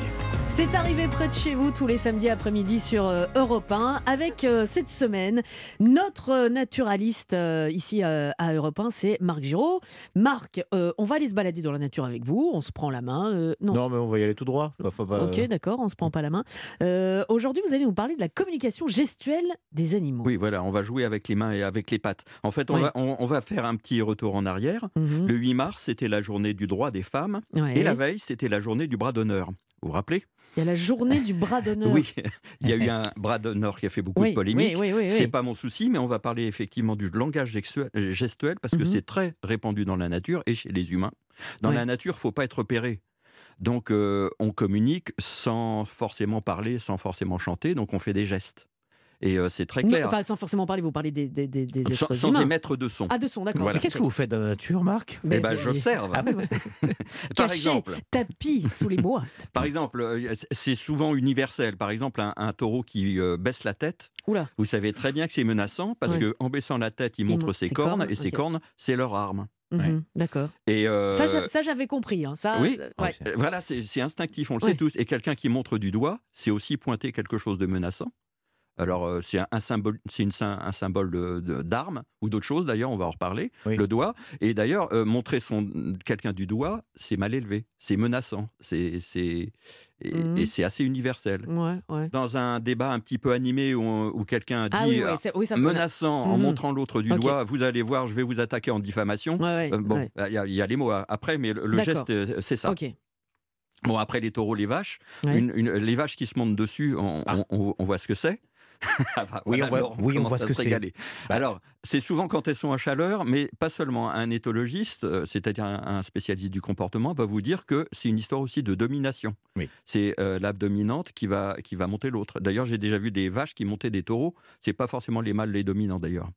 C'est arrivé près de chez vous tous les samedis après-midi sur Europe un avec euh, cette semaine notre naturaliste euh, ici euh, à Europe un, c'est Marc Giraud. Marc, euh, on va aller se balader dans la nature avec vous, on se prend la main. Euh, non. non mais on va y aller tout droit. Faut pas... Ok d'accord, on se prend pas la main. Euh, aujourd'hui vous allez nous parler de la communication gestuelle des animaux. Oui voilà, on va jouer avec les mains et avec les pattes. En fait on, oui. va, on, on va faire un petit retour en arrière. Mm-hmm. Le huit mars c'était la journée du droit des femmes ouais. et la veille c'était la journée du bras d'honneur. Vous vous rappelez ? Il y a la journée du bras d'honneur. Oui, il y a eu un bras d'honneur qui a fait beaucoup oui, de polémiques. Oui, oui, oui, oui. C'est pas mon souci, mais on va parler effectivement du langage gestuel parce que mm-hmm. c'est très répandu dans la nature et chez les humains. Dans oui. la nature, il ne faut pas être repéré. Donc, euh, on communique sans forcément parler, sans forcément chanter, donc on fait des gestes. Et euh, c'est très clair. Mais, enfin, sans forcément parler, vous parlez des, des, des êtres sans, sans humains. Sans émettre de son. Ah, de son, d'accord. Voilà. Qu'est-ce que vous faites dans la nature, Marc ? Eh bien, j'observe. Ah, ouais, ouais. Par Caché, exemple, tapis sous les bois. Par exemple, c'est souvent universel. Par exemple, un, un taureau qui euh, baisse la tête. Oula. Vous savez très bien que c'est menaçant parce ouais. qu'en baissant la tête, il, il montre ses, ses cornes, cornes et okay. ses cornes, c'est leur arme. Mmh, ouais. D'accord. Et euh... ça, j'a... ça, j'avais compris. Hein. Ça, oui. Euh... Ouais. Voilà, c'est, c'est instinctif, on le ouais. sait tous. Et quelqu'un qui montre du doigt, c'est aussi pointer quelque chose de menaçant. Alors, c'est un symbole, c'est une, un symbole de, de, d'arme, ou d'autre chose, d'ailleurs, on va en reparler, oui. le doigt. Et d'ailleurs, euh, montrer son, quelqu'un du doigt, c'est mal élevé, c'est menaçant, c'est, c'est, et, mmh. et c'est assez universel. Ouais, ouais. Dans un débat un petit peu animé où, où quelqu'un dit ah oui, ouais, oui, ça menaçant, mmh. en montrant l'autre du okay. doigt, vous allez voir, je vais vous attaquer en diffamation. Ouais, ouais, euh, bon, il ouais. y, y a les mots après, mais le, le geste, c'est ça. Ok. Bon, après, les taureaux, les vaches, ouais. une, une, les vaches qui se montent dessus, on, ah. on, on, on voit ce que c'est. ah bah, oui, voilà, on voit, oui, on voit ce que c'est. Alors, c'est souvent quand elles sont à chaleur, mais pas seulement. Un éthologiste, c'est-à-dire un spécialiste du comportement, va vous dire que c'est une histoire aussi de domination. Oui. C'est euh, la dominante qui va, qui va monter l'autre. D'ailleurs, j'ai déjà vu des vaches qui montaient des taureaux. C'est pas forcément les mâles les dominants, d'ailleurs.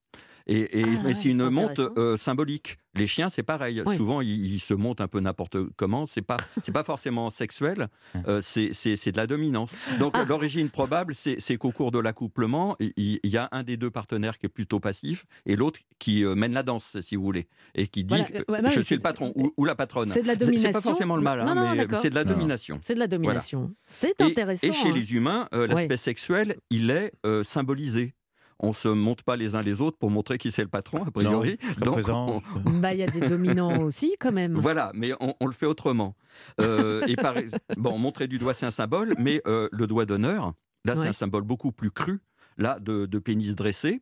Et, et ah, mais ouais, c'est une monte euh, symbolique. Les chiens, c'est pareil. Oui. Souvent, ils, ils se montent un peu n'importe comment. C'est pas, c'est pas forcément sexuel. Euh, c'est, c'est, c'est de la dominance. Donc, ah. l'origine probable, c'est, c'est qu'au cours de l'accouplement, il y a un des deux partenaires qui est plutôt passif et l'autre qui euh, mène la danse, si vous voulez, et qui dit voilà. ouais, bah, je suis le patron ou, ou la patronne. C'est de la domination. C'est, c'est pas forcément le mal, non, hein, non, mais c'est de la non. domination. C'est de la domination. Voilà. C'est intéressant. Et, et chez hein. les humains, euh, l'aspect ouais. sexuel, il est euh, symbolisé. On ne se monte pas les uns les autres pour montrer qui c'est le patron, a priori. Donc, on... bah, y a des dominants aussi, quand même. Voilà, mais on, on le fait autrement. Euh, et par... bon, montrer du doigt, c'est un symbole, mais euh, le doigt d'honneur, là, ouais. c'est un symbole beaucoup plus cru, là, de, de pénis dressé.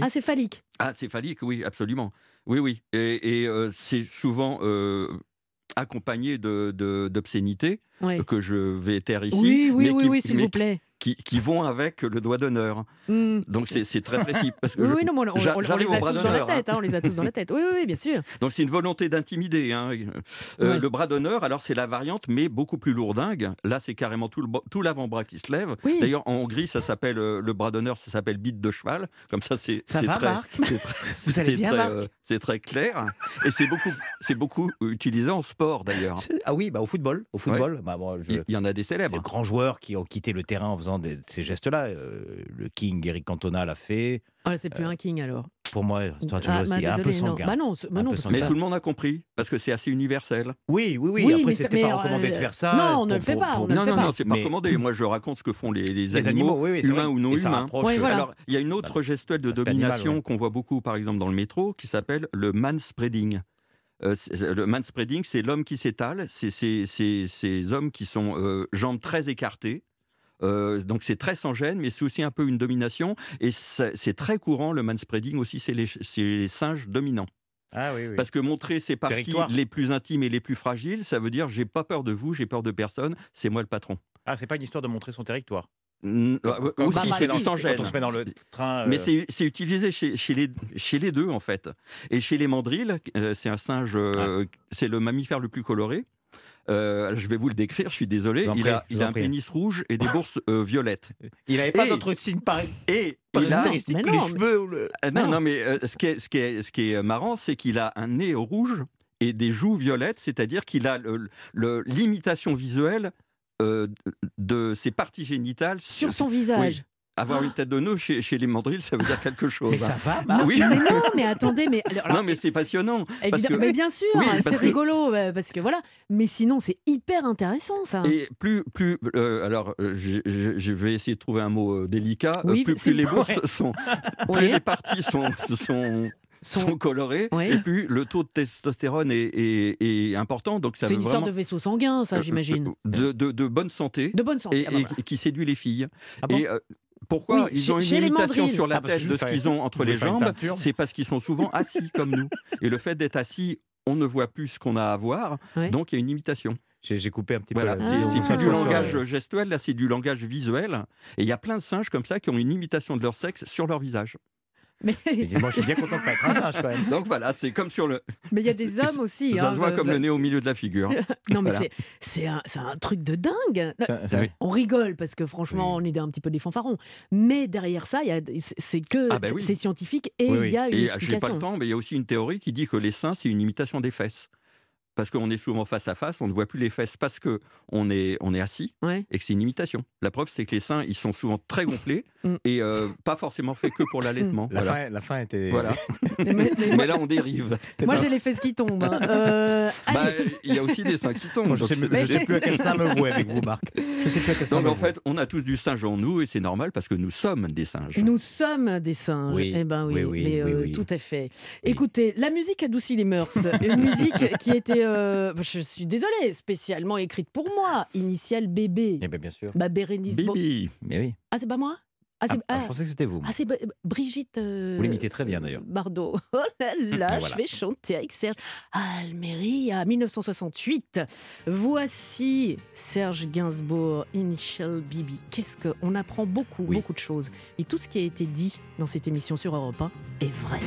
Ah, c'est phallique. Ah, c'est phallique, oui, absolument. Oui, oui. Et, et euh, c'est souvent... Euh... accompagné de, de, d'obscénités ouais. que je vais taire ici, oui, oui, mais, oui, qui, oui, s'il mais vous plaît. Qui, qui, qui vont avec le doigt d'honneur. Mmh. Donc c'est, c'est très précis. Parce que oui, je, oui, non, on, j'a, on, on les a tous dans la tête. Hein. On les a tous dans la tête. Oui, oui, bien sûr. Donc c'est une volonté d'intimider. Hein. Euh, ouais. Le bras d'honneur, alors c'est la variante, mais beaucoup plus lourdingue. Là, c'est carrément tout, le, tout l'avant-bras qui se lève. Oui. D'ailleurs, en Hongrie, ça s'appelle le bras d'honneur, ça s'appelle bite de cheval. Comme ça, c'est, ça c'est va, très, Marc c'est très, vous allez bien, Marc. C'est très clair. Et c'est beaucoup, c'est beaucoup utilisé en sport, d'ailleurs. Ah oui, bah, au football. Au football ouais. bah, bon, je... Il y en a des célèbres. Des grands joueurs qui ont quitté le terrain en faisant des, ces gestes-là. Euh, le king, Eric Cantona, l'a fait. Ah, c'est plus euh, un king, alors. Pour moi, c'est ah, bah, désolé, un peu sanguin. Bah non, bah non, mais tout le monde a compris, parce que c'est assez universel. Oui, oui, oui. oui Après, mais c'était mais pas recommandé euh, de faire ça. Non, on ne le fait pas. Non, non, non, c'est pas recommandé. Moi, je raconte ce que font les, les, les animaux, animaux oui, oui, humains vrai. Ou non et humains. Oui, voilà. Alors, il y a une autre gestuelle de domination qu'on voit beaucoup, par exemple, dans le métro, qui s'appelle le manspreading. Euh, le manspreading, c'est l'homme qui s'étale, c'est ces c'est, c'est hommes qui sont euh, jambes très écartées, euh, donc c'est très sans gêne, mais c'est aussi un peu une domination, et c'est, c'est très courant le manspreading aussi, c'est les, c'est les singes dominants. Ah oui, oui. Parce que montrer ses parties Territoire. Les plus intimes et les plus fragiles, ça veut dire j'ai pas peur de vous, j'ai peur de personne, c'est moi le patron. Ah, c'est pas une histoire de montrer son territoire. N- ou si c'est dans gêne. Mais c'est, c'est utilisé chez, chez, les, chez les deux en fait. Et chez les mandrilles, euh, c'est un singe, euh, ah. c'est le mammifère le plus coloré. Euh, je vais vous le décrire, je suis désolé. Vous il a, il a un pénis rouge et des bourses euh, violettes. Il n'avait pas et, d'autres signes pareils. Et il a les cheveux ou le. Non, non, mais euh, ce, qui est, ce, qui est, ce qui est marrant, c'est qu'il a un nez rouge et des joues violettes, c'est-à-dire qu'il a le, le, l'imitation visuelle. Euh, de ses parties génitales sur son visage. Oui. Avoir une tête de nœud chez, chez les mandrilles, ça veut dire quelque chose. Mais ça va, Marc ? Oui. Mais non, mais attendez, mais alors, alors, non, mais c'est passionnant. Parce que... Mais bien sûr, oui, c'est rigolo, que... parce que voilà. Mais sinon, c'est hyper intéressant, ça. Et plus, plus, euh, alors, je, je, je vais essayer de trouver un mot euh, délicat. Oui, plus, plus les bourses sont, plus oui. les parties sont, sont, sont... sont colorées, oui. et plus le taux de testostérone est, est, est important. Donc ça c'est veut une vraiment... sorte de vaisseau sanguin, ça, j'imagine. De, de, de bonne santé. De bonne santé. Et, ah bah voilà. et qui séduit les filles. Ah bon et, euh, Pourquoi oui, ils ont une limitation sur la tête ah, de ce qu'ils ont entre les jambes? C'est parce qu'ils sont souvent assis comme nous. Et le fait d'être assis, on ne voit plus ce qu'on a à voir, ouais. donc il y a une limitation. J'ai, j'ai coupé un petit voilà. peu. Ah, c'est, c'est, c'est, c'est du langage sur... gestuel, là c'est du langage visuel. Et il y a plein de singes comme ça qui ont une imitation de leur sexe sur leur visage. Mais... Mais moi je suis bien content de ne pas être un singe quand même. Donc voilà, c'est comme sur le... Mais il y a des hommes aussi. Ça hein, se voit euh, comme euh... le nez au milieu de la figure. Non mais voilà. c'est, c'est, un, c'est un truc de dingue. Ça, ça, oui. On rigole parce que franchement oui. on est un petit peu des fanfarons. Mais derrière ça, y a, c'est que ah bah oui. c'est scientifique et il oui, oui. y a une et, explication. Je n'ai pas le temps, mais il y a aussi une théorie qui dit que les seins c'est une imitation des fesses. Parce qu'on est souvent face à face, on ne voit plus les fesses parce qu'on est, on est assis ouais. et que c'est une imitation. La preuve, c'est que les seins, ils sont souvent très gonflés et euh, pas forcément faits que pour l'allaitement. La, voilà. fin, la fin était... Voilà. Mais, mais, mais, mais là, on dérive. Moi, pas... j'ai les fesses qui tombent. Hein. Euh, bah, il y a aussi des seins qui tombent. Moi, je ne sais, mais... sais plus à quel sein me vouer avec vous, Marc. Je sais plus à quel sein me vouer. En fait, on a tous du singe en nous et c'est normal parce que nous sommes des singes. Nous sommes des singes. Oui, eh ben, oui, oui, oui, mais, oui, euh, oui. tout à fait. Oui. Écoutez, la musique adoucit les mœurs. Une musique qui était... Euh, je suis désolée, spécialement écrite pour moi, initiale bébé. Eh bien, bien sûr. Bah, Bérénice Bourgueil. Mais oui. Ah, c'est pas moi ? Ah, c'est... Ah, ah, je pensais que c'était vous. Ah, c'est B... Brigitte. Euh... Vous l'imitez très bien d'ailleurs. Bardot. Oh là là, ah, je voilà. vais chanter avec Serge. Almeria, dix-neuf cent soixante-huit. Voici Serge Gainsbourg, Initial Bibi. Qu'est-ce qu'on apprend beaucoup, oui. beaucoup de choses. Et tout ce qui a été dit dans cette émission sur Europe un est vrai.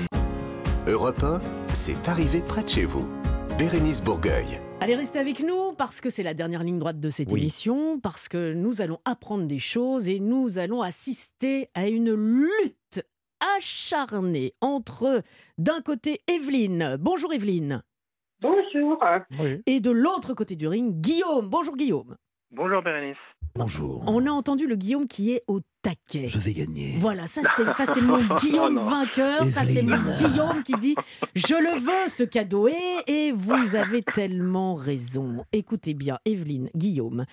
Europe un, c'est arrivé près de chez vous. Bérénice Bourgueil. Allez, restez avec nous parce que c'est la dernière ligne droite de cette oui. émission, parce que nous allons apprendre des choses et nous allons assister à une lutte acharnée entre, d'un côté, Evelyne. Bonjour Evelyne. Bonjour. Oui. Et de l'autre côté du ring, Guillaume. Bonjour Guillaume. Bonjour Bérénice. Bonjour. On a entendu le Guillaume qui est au taquet. Je vais gagner. Voilà, ça c'est, ça, c'est mon Guillaume oh vainqueur, Evelyne. Ça c'est mon Guillaume qui dit « Je le veux ce cadeau » et vous avez tellement raison. Écoutez bien, Evelyne, Guillaume,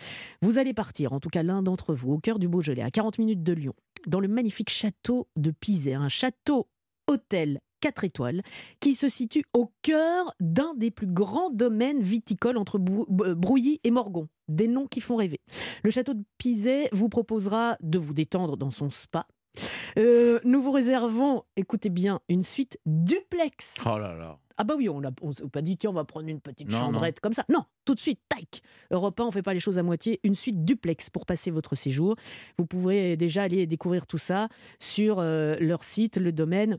vous allez partir, en tout cas l'un d'entre vous, au cœur du Beaujolais, à quarante minutes de Lyon, dans le magnifique château de Pizay, un château-hôtel quatre étoiles, qui se situe au cœur d'un des plus grands domaines viticoles entre Brou- Brouilly et Morgon. Des noms qui font rêver. Le château de Pizay vous proposera de vous détendre dans son spa. Euh, nous vous réservons, écoutez bien, une suite duplex. Oh là là. Ah bah oui, on n'a pas dit, tiens, on va prendre une petite non, chambrette non. comme ça. Non, tout de suite, tac. Europe un, on ne fait pas les choses à moitié. Une suite duplex pour passer votre séjour. Vous pourrez déjà aller découvrir tout ça sur euh, leur site, le domaine,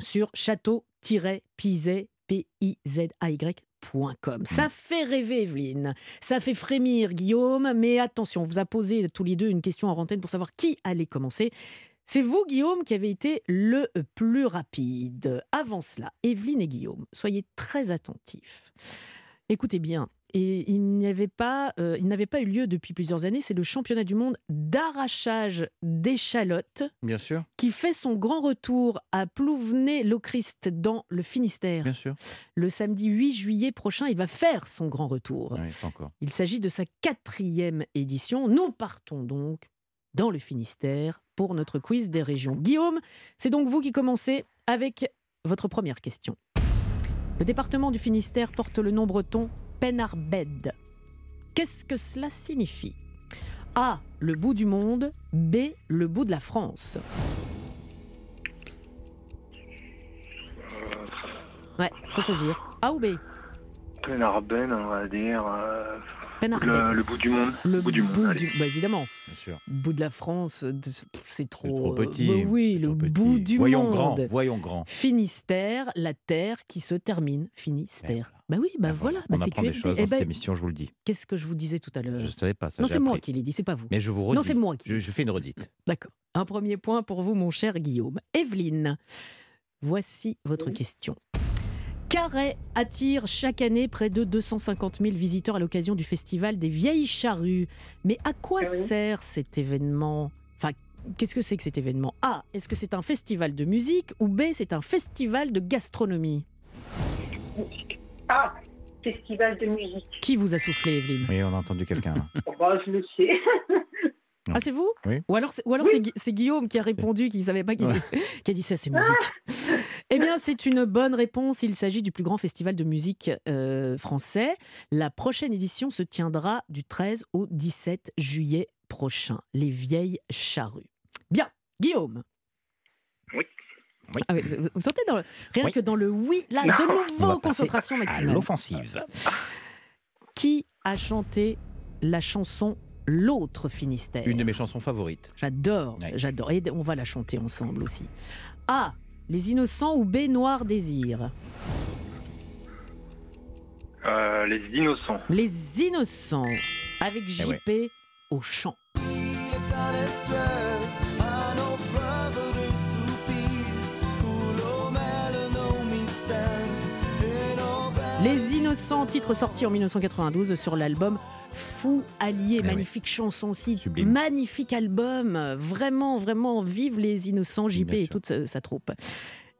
sur château-pizay, P I Z A Y point com. Ça fait rêver Evelyne, ça fait frémir Guillaume, mais attention, on vous a posé tous les deux une question en antenne pour savoir qui allait commencer. C'est vous Guillaume qui avez été le plus rapide. Avant cela, Evelyne et Guillaume, soyez très attentifs. Écoutez bien, et il n'y avait pas, euh, il n'avait pas eu lieu depuis plusieurs années, c'est le championnat du monde d'arrachage d'échalotes, bien sûr, qui fait son grand retour à Plouvenay-Locrist dans le Finistère. Bien sûr. Le samedi huit juillet prochain, il va faire son grand retour. Oui, pas encore. Il s'agit de sa quatrième édition. Nous partons donc dans le Finistère pour notre quiz des régions. Guillaume, c'est donc vous qui commencez avec votre première question. Le département du Finistère porte le nom breton Penarbed. Qu'est-ce que cela signifie ? A. Le bout du monde. B. Le bout de la France. Ouais, faut choisir. A ou B ? Penarbed, on va dire. Euh, le, le bout du monde. Le bout du bout monde. Du, bah évidemment. Bien sûr. Bout de la France, c'est trop, c'est trop petit. Bah oui, le petit. Bout du voyons monde. Voyons grand. Voyons grand. Finistère, la terre qui se termine. Finistère. Bah oui, bah, bah voilà. voilà. On bah apprend c'est des choses dans eh cette bah, émission, je vous le dis. Qu'est-ce que je vous disais tout à l'heure ? Je ne savais pas ça. Non, c'est appris. Moi qui l'ai dit, c'est pas vous. Mais je vous redis. Non, c'est moi qui. Je, je fais une redite. D'accord. Un premier point pour vous, mon cher Guillaume. Evelyne, voici votre oui. question. Carré attire chaque année près de deux cent cinquante mille visiteurs à l'occasion du festival des Vieilles Charrues. Mais à quoi oui. sert cet événement ? Enfin, qu'est-ce que c'est que cet événement ? A, est-ce que c'est un festival de musique ? Ou B, c'est un festival de gastronomie ? Ah, festival de musique. Qui vous a soufflé, Evelyne ? Oui, on a entendu quelqu'un. Oh, bah, je le sais. Ah, c'est vous ? Oui. Ou alors, c'est, ou alors oui. c'est, c'est Guillaume qui a répondu, qui ne savait pas, qui, ouais. qui a dit ça, c'est musique. Ah. Eh bien, c'est une bonne réponse. Il s'agit du plus grand festival de musique euh, français. La prochaine édition se tiendra du treize au dix-sept juillet prochain. Les Vieilles Charrues. Bien, Guillaume. Oui. Oui. Ah, vous vous sentez dans le... rien oui. que dans le oui, là, non. de nouveau, concentration maximale. L'offensive. Qui a chanté la chanson L'autre Finistère ? Une de mes chansons favorites. J'adore, ouais. j'adore. Et on va la chanter ensemble aussi. A, Les Innocents ou B, Noir Désir ? euh, Les Innocents. Les Innocents, avec J P eh ouais. au chant. Les Innocents, titre sorti en dix-neuf cent quatre-vingt-douze sur l'album Fou Allié, magnifique oui. chanson aussi, Sublime. Magnifique album, vraiment, vraiment, vive les Innocents, J P et toute sa, sa troupe.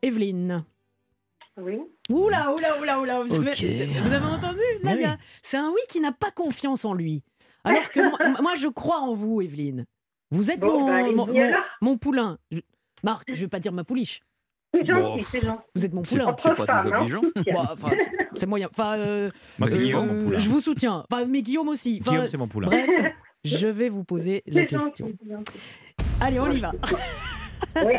Evelyne. Oui. Oula, oula, oula, oula, vous, okay. avez, vous avez entendu là, oui. C'est un oui qui n'a pas confiance en lui, alors que moi, moi je crois en vous, Evelyne. Vous êtes bon, mon, bah, mon, mon, mon poulain, je, Marc, je ne vais pas dire ma pouliche. C'est gentil, bon. c'est gentil. Vous êtes mon poulain. C'est, c'est pas, pas désobligeant. Bah, c'est moyen. Enfin, euh, Moi, c'est Guillaume, euh, mon poulain. Je vous soutiens. Enfin, mais Guillaume aussi. Enfin, Guillaume, c'est mon poulain. Bref, je vais vous poser c'est la question. Gentil. Allez, on y va. Oui.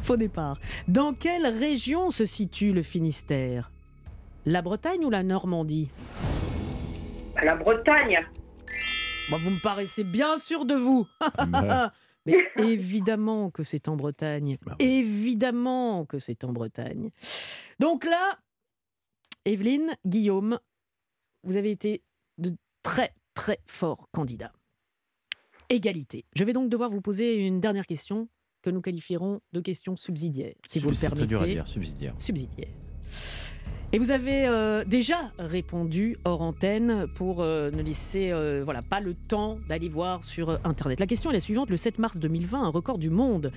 Faux départ. Dans quelle région se situe le Finistère ? La Bretagne ou la Normandie ? La Bretagne. Bah, vous me paraissez bien sûr de vous. Bah. Mais évidemment que c'est en Bretagne. Bah oui. Évidemment que c'est en Bretagne. Donc là, Evelyne, Guillaume, vous avez été de très, très forts candidats. Égalité. Je vais donc devoir vous poser une dernière question que nous qualifierons de question subsidiaire, si Subs- vous le permettez. C'est dur à dire, subsidiaire. Subsidiaire. Et vous avez euh, déjà répondu hors antenne pour euh, ne laisser euh, voilà, pas le temps d'aller voir sur Internet. La question est la suivante. Le sept mars deux mille vingt, un record du monde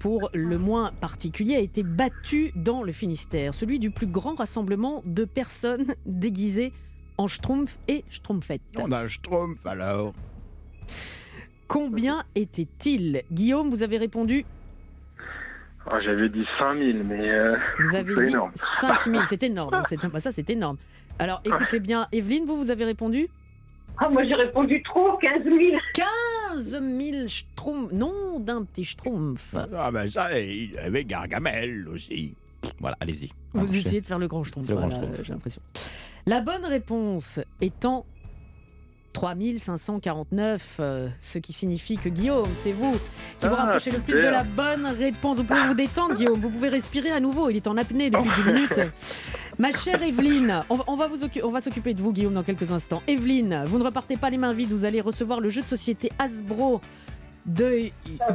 pour le moins particulier a été battu dans le Finistère. Celui du plus grand rassemblement de personnes déguisées en Schtroumpf et Schtroumpfette. On a un Schtroumpf alors. Combien était-il ? Guillaume, vous avez répondu ? Oh, j'avais dit cinq mille, mais euh, vous avez dit énorme. cinq mille, c'est énorme. C'est, bah ça, c'est énorme. Alors, écoutez bien, Evelyne, vous, vous avez répondu ? Ah, oh, moi, j'ai répondu trop, quinze mille. quinze mille schtroumpfs, nom d'un petit schtroumpf. Ah, ben ça, il avait Gargamel aussi. Voilà, allez-y. Vous ah, essayez de faire le grand schtroumpf, voilà, schtroumpf, j'ai l'impression. La bonne réponse étant trois mille cinq cent quarante-neuf, euh, ce qui signifie que Guillaume, c'est vous qui vous rapprochez le plus de la bonne réponse. Vous pouvez vous détendre, Guillaume, vous pouvez respirer à nouveau, il est en apnée depuis dix minutes. Ma chère Evelyne, on, on, va vous occu- on va s'occuper de vous, Guillaume, dans quelques instants. Evelyne, vous ne repartez pas les mains vides, vous allez recevoir le jeu de société Hasbro de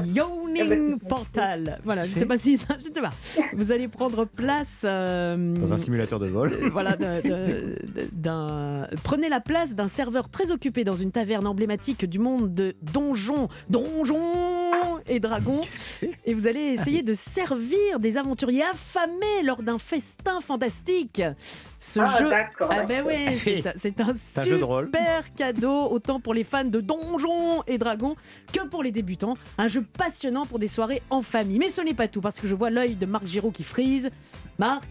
Yawning Portal. Voilà, je ne sais pas si ça, je sais pas. Vous allez prendre place euh, dans un simulateur de vol. Euh, voilà, de, de, de, d'un, prenez la place d'un serveur très occupé dans une taverne emblématique du monde de donjons, donjons et dragons. Qu'est-ce que c'est ? Et vous allez essayer de servir des aventuriers affamés lors d'un festin fantastique. Ce ah, jeu, d'accord. ah ben oui, c'est, c'est un c'est super un cadeau autant pour les fans de donjons et dragons que pour les débutants, un jeu passionnant pour des soirées en famille. Mais ce n'est pas tout, parce que je vois l'œil de Marc Giraud qui frise. Marc ?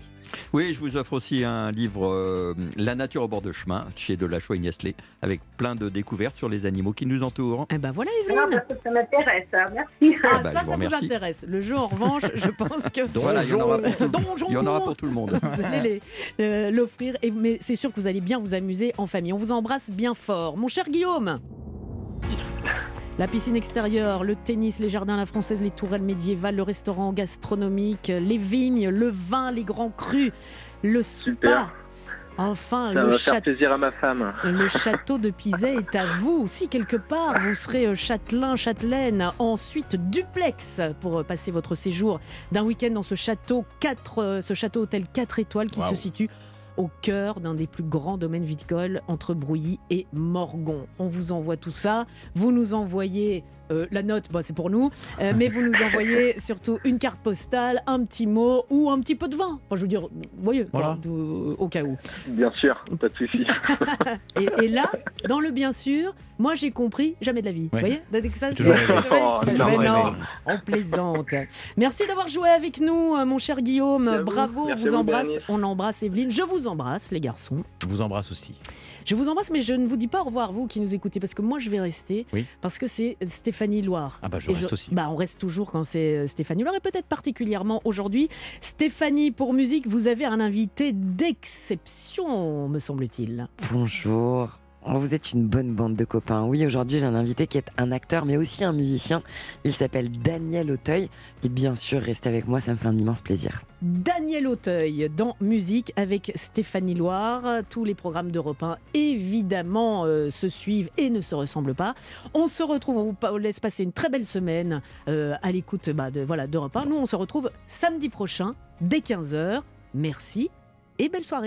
Oui, je vous offre aussi un livre, euh, La nature au bord de chemin, chez Delachois et Niestlé, avec plein de découvertes sur les animaux qui nous entourent. Eh ben voilà, Evelyne. Non, ça m'intéresse, merci. Ah, bah, ça, ça vous intéresse. Le jeu, en revanche, je pense que... Voilà, il y en aura pour tout, il y en aura pour tout le monde. Vous allez les, euh, l'offrir, et, mais c'est sûr que vous allez bien vous amuser en famille. On vous embrasse bien fort. Mon cher Guillaume. La piscine extérieure, le tennis, les jardins à la française, les tourelles médiévales, le restaurant gastronomique, les vignes, le vin, les grands crus, le spa. Super. Enfin, ça le, va châte... faire plaisir à ma femme. Le château de Pizay est à vous. Si quelque part, vous serez châtelain, châtelaine, ensuite duplex pour passer votre séjour d'un week-end dans ce château, quatre, ce château hôtel quatre étoiles qui wow. se situe au cœur d'un des plus grands domaines viticoles entre Brouilly et Morgon. On vous envoie tout ça. Vous nous envoyez euh, la note, bah, c'est pour nous, euh, mais vous nous envoyez surtout une carte postale, un petit mot ou un petit peu de vin. Enfin, je veux dire, vous voyez, voilà. euh, au cas où. Bien sûr, pas de souci. et, et là, dans le bien sûr, moi j'ai compris, jamais de la vie. Ouais. Vous voyez, ça, c'est... Oh, non, non, non. On plaisante. Merci d'avoir joué avec nous, mon cher Guillaume. Bien Bravo, vous, vous embrasse. On embrasse Evelyne. Je vous embrasse, les garçons. Je vous embrasse aussi. Je vous embrasse, mais je ne vous dis pas au revoir, vous qui nous écoutez, parce que moi je vais rester, oui. parce que c'est Stéphanie Loire. Ah bah je et reste je... aussi. Bah on reste toujours quand c'est Stéphanie Loire, et peut-être particulièrement aujourd'hui. Stéphanie, pour musique, vous avez un invité d'exception, me semble-t-il. Bonjour. Vous êtes une bonne bande de copains. Oui, aujourd'hui j'ai un invité qui est un acteur mais aussi un musicien. Il s'appelle Daniel Auteuil et bien sûr restez avec moi, ça me fait un immense plaisir. Daniel Auteuil dans Musique avec Stéphanie Loire. Tous les programmes d'Europe un évidemment euh, se suivent et ne se ressemblent pas. On se retrouve, on vous laisse passer une très belle semaine euh, à l'écoute bah, de, voilà, d'Europe un. Nous on se retrouve samedi prochain dès quinze heures. Merci et belle soirée.